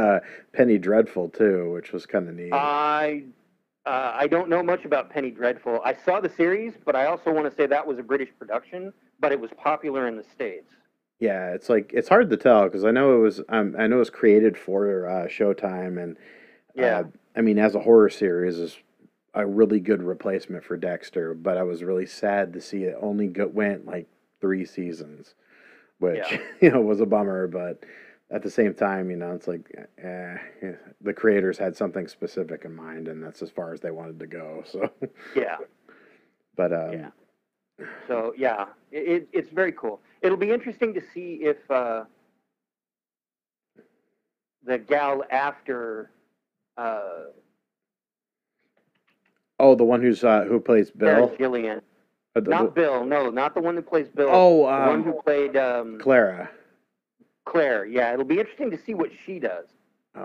Penny Dreadful, too, which was kind of neat. I don't know much about Penny Dreadful. I saw the series, but I also want to say that was a British production, but it was popular in the States. Yeah, it's like, it's hard to tell, because I know it was created for Showtime, and I mean, as a horror series, is a really good replacement for Dexter, but I was really sad to see it only went like 3 seasons, which you know, was a bummer. But at the same time, you know, it's like the creators had something specific in mind, and that's as far as they wanted to go. So but so it's very cool. It'll be interesting to see if the gal after. Oh, the one who plays Bill? Gillian. Not Bill, no, not the one who plays Bill. Oh, the one who played Clara. Claire, yeah. It'll be interesting to see what she does.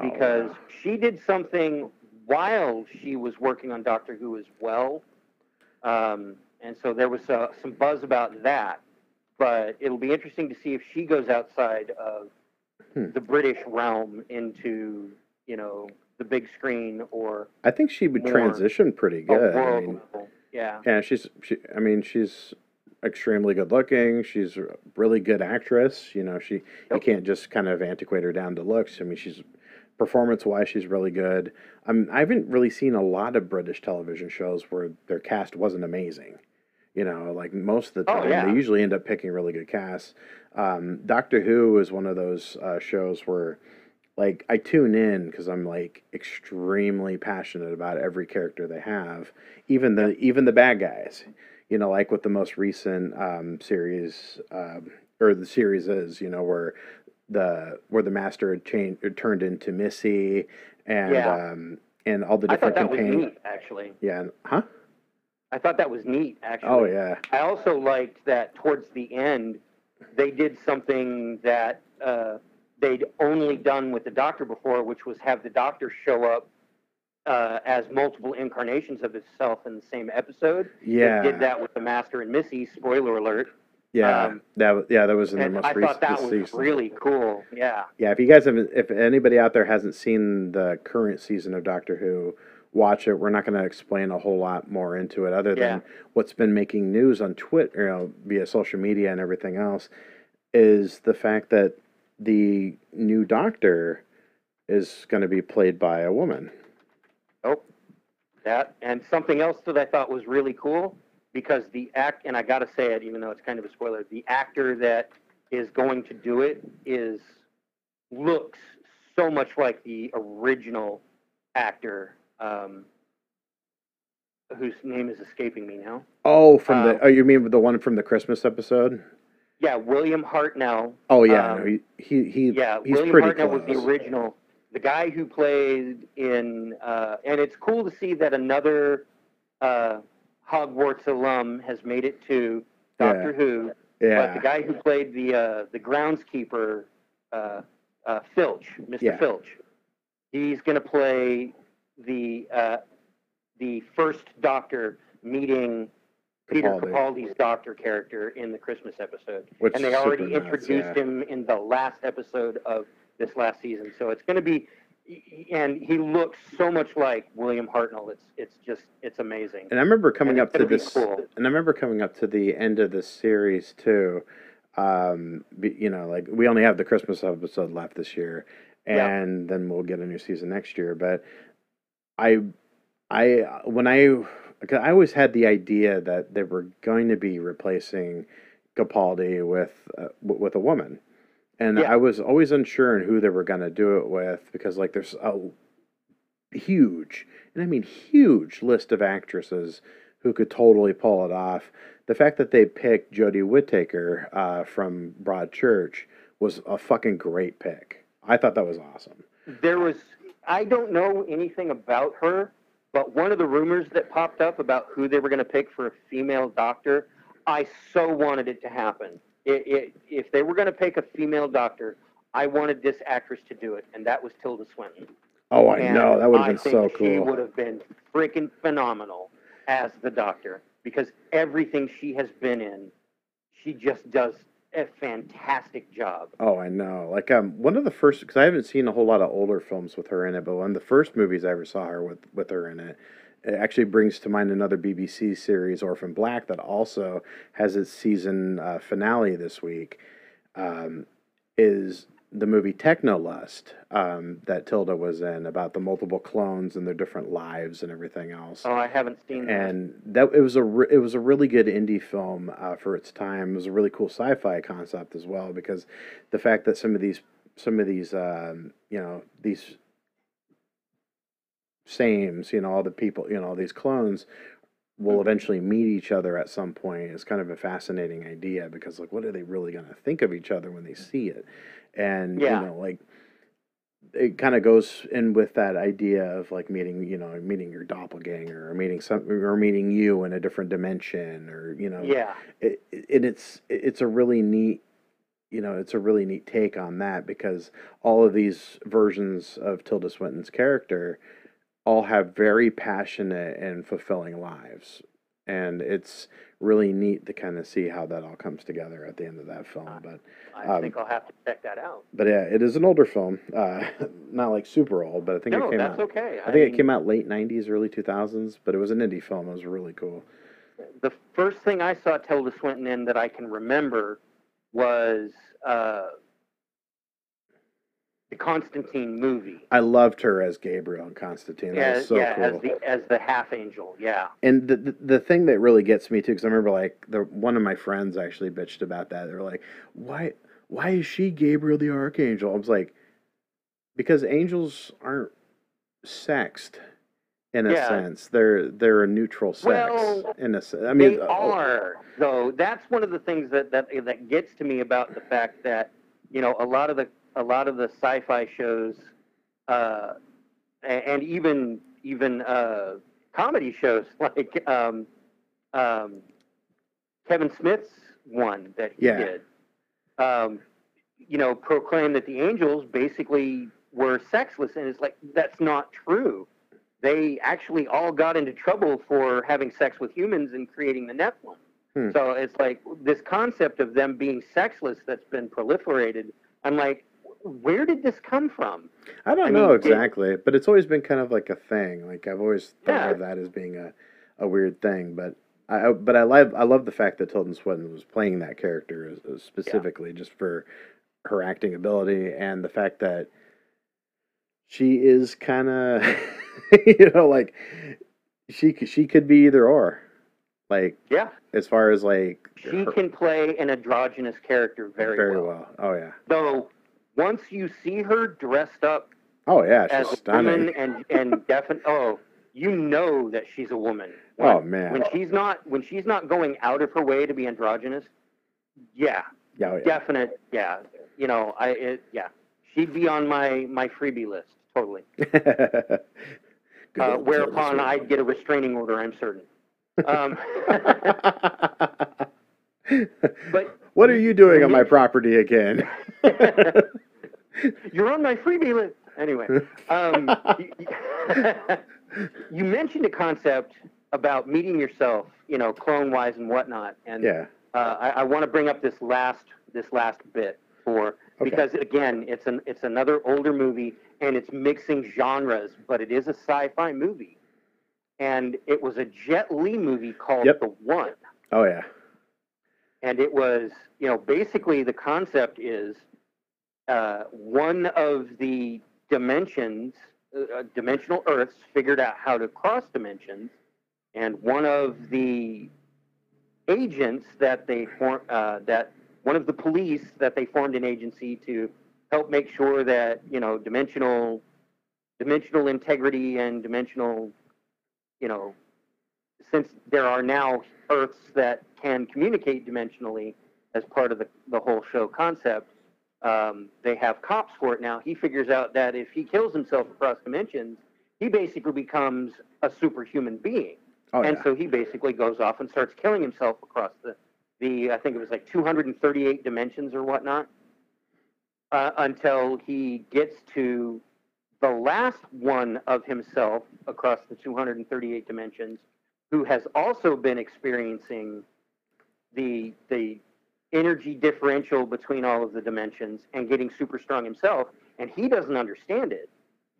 Because she did something while she was working on Doctor Who as well. And so there was some buzz about that. But it'll be interesting to see if she goes outside of the British realm into, you know, the big screen, or I think she would transition pretty good. I mean, she's extremely good looking. She's a really good actress. You know, you can't just kind of antiquate her down to looks. I mean, she's performance-wise, she's really good. I haven't really seen a lot of British television shows where their cast wasn't amazing. You know, like most of the time, they usually end up picking really good casts. Doctor Who is one of those shows where, like, I tune in because I'm, like, extremely passionate about every character they have, even the bad guys. you know, like with the most recent series or the series is, you know, where the master turned into Missy and and all the different campaigns. I thought that was neat, actually. Oh, yeah. I also liked that towards the end, they did something that they'd only done with the Doctor before, which was have the Doctor show up as multiple incarnations of himself in the same episode. Yeah. They did that with the Master and Missy, spoiler alert. Yeah, that was in the most recent season. I thought that was really cool, yeah. Yeah, if anybody out there hasn't seen the current season of Doctor Who, watch it. We're not going to explain a whole lot more into it other than what's been making news on Twitter, you know, via social media and everything else, is the fact that the new Doctor is going to be played by a woman. Oh, that. And something else that I thought was really cool, because and I got to say it, even though it's kind of a spoiler, the actor that is going to do it looks so much like the original actor, whose name is escaping me now. Oh, you mean the one from the Christmas episode? Yeah, William Hartnell. Oh yeah, no, he yeah, he's William pretty Hartnell close. Was the original, the guy who played in, and it's cool to see that another Hogwarts alum has made it to Doctor Who. Yeah. But the guy who played the groundskeeper, Filch, Mr. Filch, he's going to play the first Doctor meeting Peter Capaldi's Doctor character in the Christmas episode. Which and they already introduced him in the last episode of this last season. So it's going to be, and he looks so much like William Hartnell. It's amazing. And I remember coming up to this, and I remember coming up to the end of the series too. You know, like we only have the Christmas episode left this year, and then we'll get a new season next year. But I always had the idea that they were going to be replacing Capaldi with a woman, and I was always unsure in who they were going to do it with, because like there's a huge, and I mean huge, list of actresses who could totally pull it off. The fact that they picked Jodie Whittaker from Broadchurch was a fucking great pick. I thought that was awesome. I don't know anything about her, but one of the rumors that popped up about who they were going to pick for a female Doctor, I so wanted it to happen. If they were going to pick a female Doctor, I wanted this actress to do it, and that was Tilda Swinton. Oh, I know. That would have been so cool. She would have been freaking phenomenal as the Doctor, because everything she has been in, she just does a fantastic job. Oh, I know. Like one of the first, because I haven't seen a whole lot of older films with her in it, but one of the first movies I ever saw her with her in it, it actually brings to mind another BBC series, Orphan Black, that also has its season finale this week. Is the movie Technolust that Tilda was in, about the multiple clones and their different lives and everything else. Oh, I haven't seen that. And that it was a really good indie film for its time. It was a really cool sci-fi concept as well, because the fact that some of these you know, these sames, you know, all the people, you know, all these clones will eventually meet each other at some point is kind of a fascinating idea, because like, what are they really going to think of each other when they see it? And, you know, like it kind of goes in with that idea of like meeting your doppelganger, or meeting you in a different dimension, or, you know, it's a really neat, you know, it's a really neat take on that, because all of these versions of Tilda Swinton's character all have very passionate and fulfilling lives. And it's really neat to kind of see how that all comes together at the end of that film. But I think I'll have to check that out. But yeah, it is an older film, not like super old, but I think it came out late 90s, early 2000s. But it was an indie film. It was really cool. The first thing I saw Tilda Swinton in that I can remember was the Constantine movie. I loved her as Gabriel in Constantine. That was so cool. As the half angel, And the thing that really gets me too, because I remember like one of my friends actually bitched about that. They were like, "Why is she Gabriel the Archangel?" I was like, "Because angels aren't sexed. in a sense. They're a neutral sex. Well, in a sense. I mean, they are, though. That's one of the things that gets to me about the fact that, you know, a lot of the sci-fi shows, and even comedy shows like Kevin Smith's one that he did, you know, proclaimed that the angels basically were sexless, and it's like, that's not true. They actually all got into trouble for having sex with humans and creating the Nephilim. So it's like this concept of them being sexless that's been proliferated. I'm like, where did this come from? I don't know exactly, but it's always been kind of like a thing. Like, I've always thought of that as being a weird thing, but I love the fact that Tilda Swinton was playing that character specifically just for her acting ability, and the fact that she is kind of, you know, like she could be either or. Like, as far as like, she can play an androgynous character very well. Oh yeah. Though once you see her dressed up, she's as stunning. A woman and definitely, you know that she's a woman. When she's not going out of her way to be androgynous, you know, she'd be on my freebie list totally. Whereupon I'd get a restraining order, I'm certain. But what are you doing on my property again? You're on my freebie list. Anyway, you mentioned a concept about meeting yourself, you know, clone-wise and whatnot. And I want to bring up this last bit because, again, it's another older movie, and it's mixing genres, but it is a sci-fi movie. And it was a Jet Li movie called The One. Oh, yeah. And it was, you know, basically the concept is one of the dimensions, dimensional Earths, figured out how to cross dimensions, and one of the agents that they formed, one of the police that they formed an agency to help make sure that, you know, dimensional integrity and dimensional, you know, since there are now Earths that can communicate dimensionally as part of the whole show concept, they have cops for it now. He figures out that if he kills himself across dimensions, he basically becomes a superhuman being. So he basically goes off and starts killing himself across I think it was like 238 dimensions or whatnot, until he gets to the last one of himself across the 238 dimensions, who has also been experiencing the energy differential between all of the dimensions and getting super strong himself, and he doesn't understand it.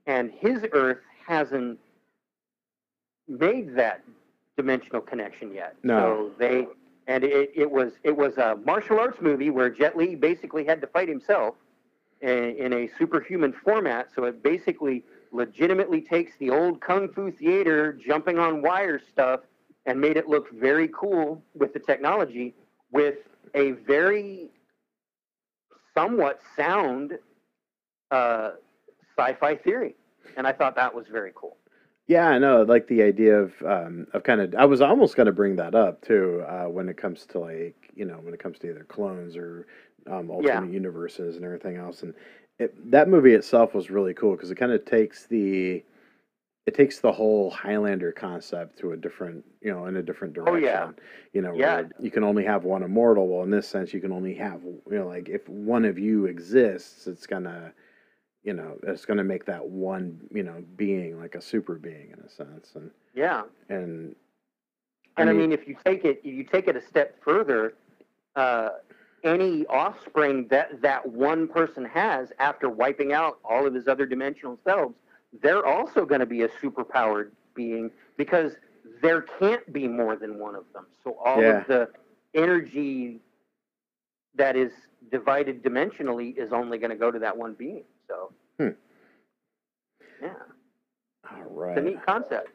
And his Earth hasn't made that dimensional connection yet. No. So it was a martial arts movie where Jet Li basically had to fight himself in a superhuman format. So it basically legitimately takes the old kung fu theater jumping on wire stuff and made it look very cool with the technology, with a very somewhat sound sci-fi theory. And I thought that was very cool. Yeah, I know. Like the idea of kind of, I was almost going to bring that up too, when it comes to like, you know, when it comes to either clones or alternate universes and everything else. And that movie itself was really cool because it kind of takes the whole Highlander concept to a different, you know, in a different direction. You know, where you can only have one immortal. Well, in this sense, you can only have, you know, like if one of you exists, it's gonna make that one, you know, being like a super being in a sense. And I mean, if you take it a step further, any offspring that one person has after wiping out all of his other dimensional selves, they're also going to be a superpowered being, because there can't be more than one of them. So all of the energy that is divided dimensionally is only going to go to that one being. So, all right. It's a neat concept.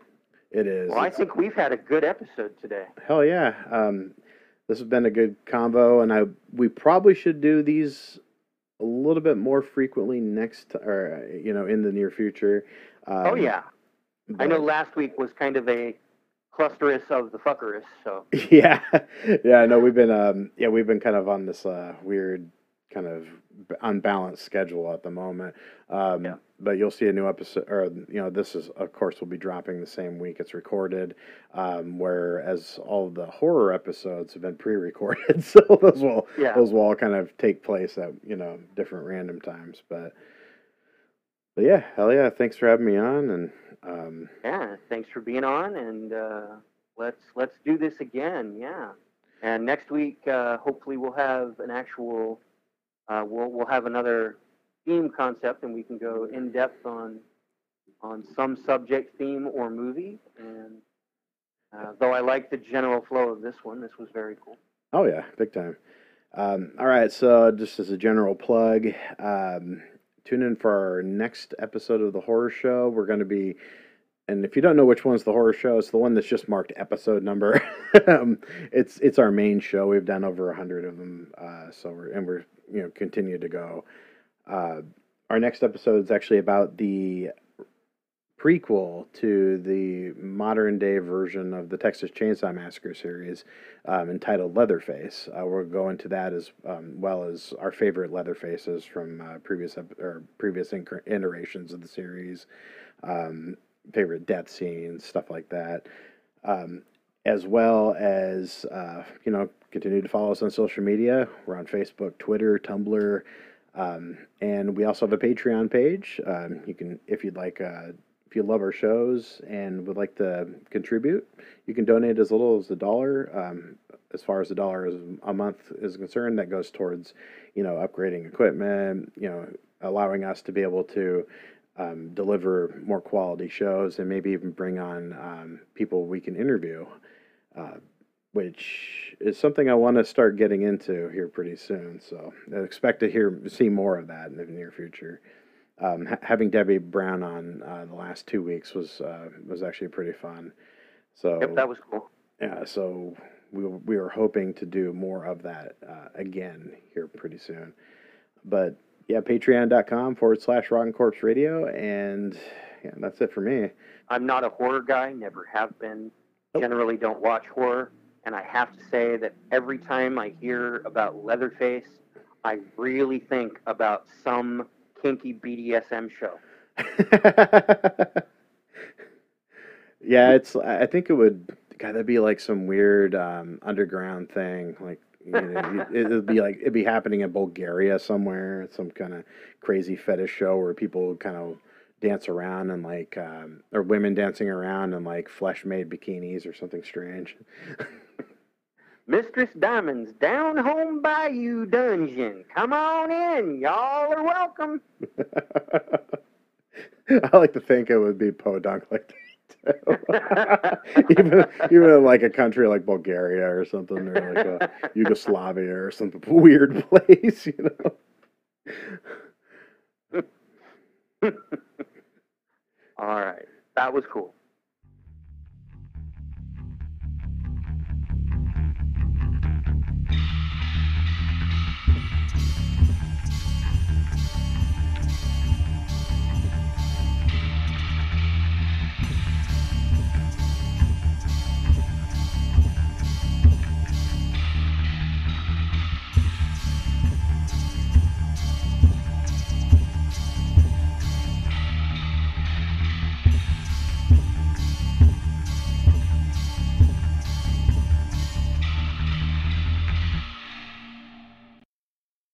It is. Well, I think we've had a good episode today. Hell yeah. This has been a good combo, and we probably should do these a little bit more frequently next, or, you know, in the near future. But I know last week was kind of a clusterus of the fuckerus. So yeah, no, we've been kind of on this weird kind of unbalanced schedule at the moment. But you'll see a new episode, or this is, of course, will be dropping the same week it's recorded, whereas all the horror episodes have been pre-recorded, so those will all kind of take place at different random times. But yeah, hell yeah, thanks for having me on, and thanks for being on, and let's do this again, yeah. And next week, hopefully, we'll have an actual we'll have another theme concept, and we can go in depth on some subject, theme, or movie. And though I like the general flow of this one, this was very cool. Oh yeah, big time. All right, so just as a general plug, tune in for our next episode of The Horror Show. We're going to be, and if you don't know which one's The Horror Show, it's the one that's just marked episode number. It's our main show. We've done over 100 of them, so we're continue to go. Our next episode is actually about the prequel to the modern-day version of the Texas Chainsaw Massacre series, entitled Leatherface. We'll go into that as well as our favorite Leatherfaces from previous iterations of the series, favorite death scenes, stuff like that, as well as, continue to follow us on social media. We're on Facebook, Twitter, Tumblr. And we also have a Patreon page. You can, if you love our shows and would like to contribute, you can donate as little as $1. As far as $1 a month is concerned, that goes towards, upgrading equipment, allowing us to be able to deliver more quality shows and maybe even bring on people we can interview, which is something I want to start getting into here pretty soon. So I expect to see more of that in the near future. Having Debbie Brown on the last 2 weeks was actually pretty fun. So yep, that was cool. Yeah, so we are hoping to do more of that again here pretty soon. But yeah, patreon.com/Rotten Corpse Radio, and yeah, that's it for me. I'm not a horror guy, never have been. Nope. Generally don't watch horror. And I have to say that every time I hear about Leatherface, I really think about some kinky BDSM show. Yeah, I think it would. God, that'd be like some weird underground thing. Like it'd be happening in Bulgaria somewhere, some kind of crazy fetish show where people kind of dance around and or women dancing around in flesh-made bikinis or something strange. Mistress Diamond's Down Home Bayou Dungeon. Come on in. Y'all are welcome. I like to think it would be podunk like that, too. even in a country like Bulgaria or something, or Yugoslavia or some weird place, All right. That was cool.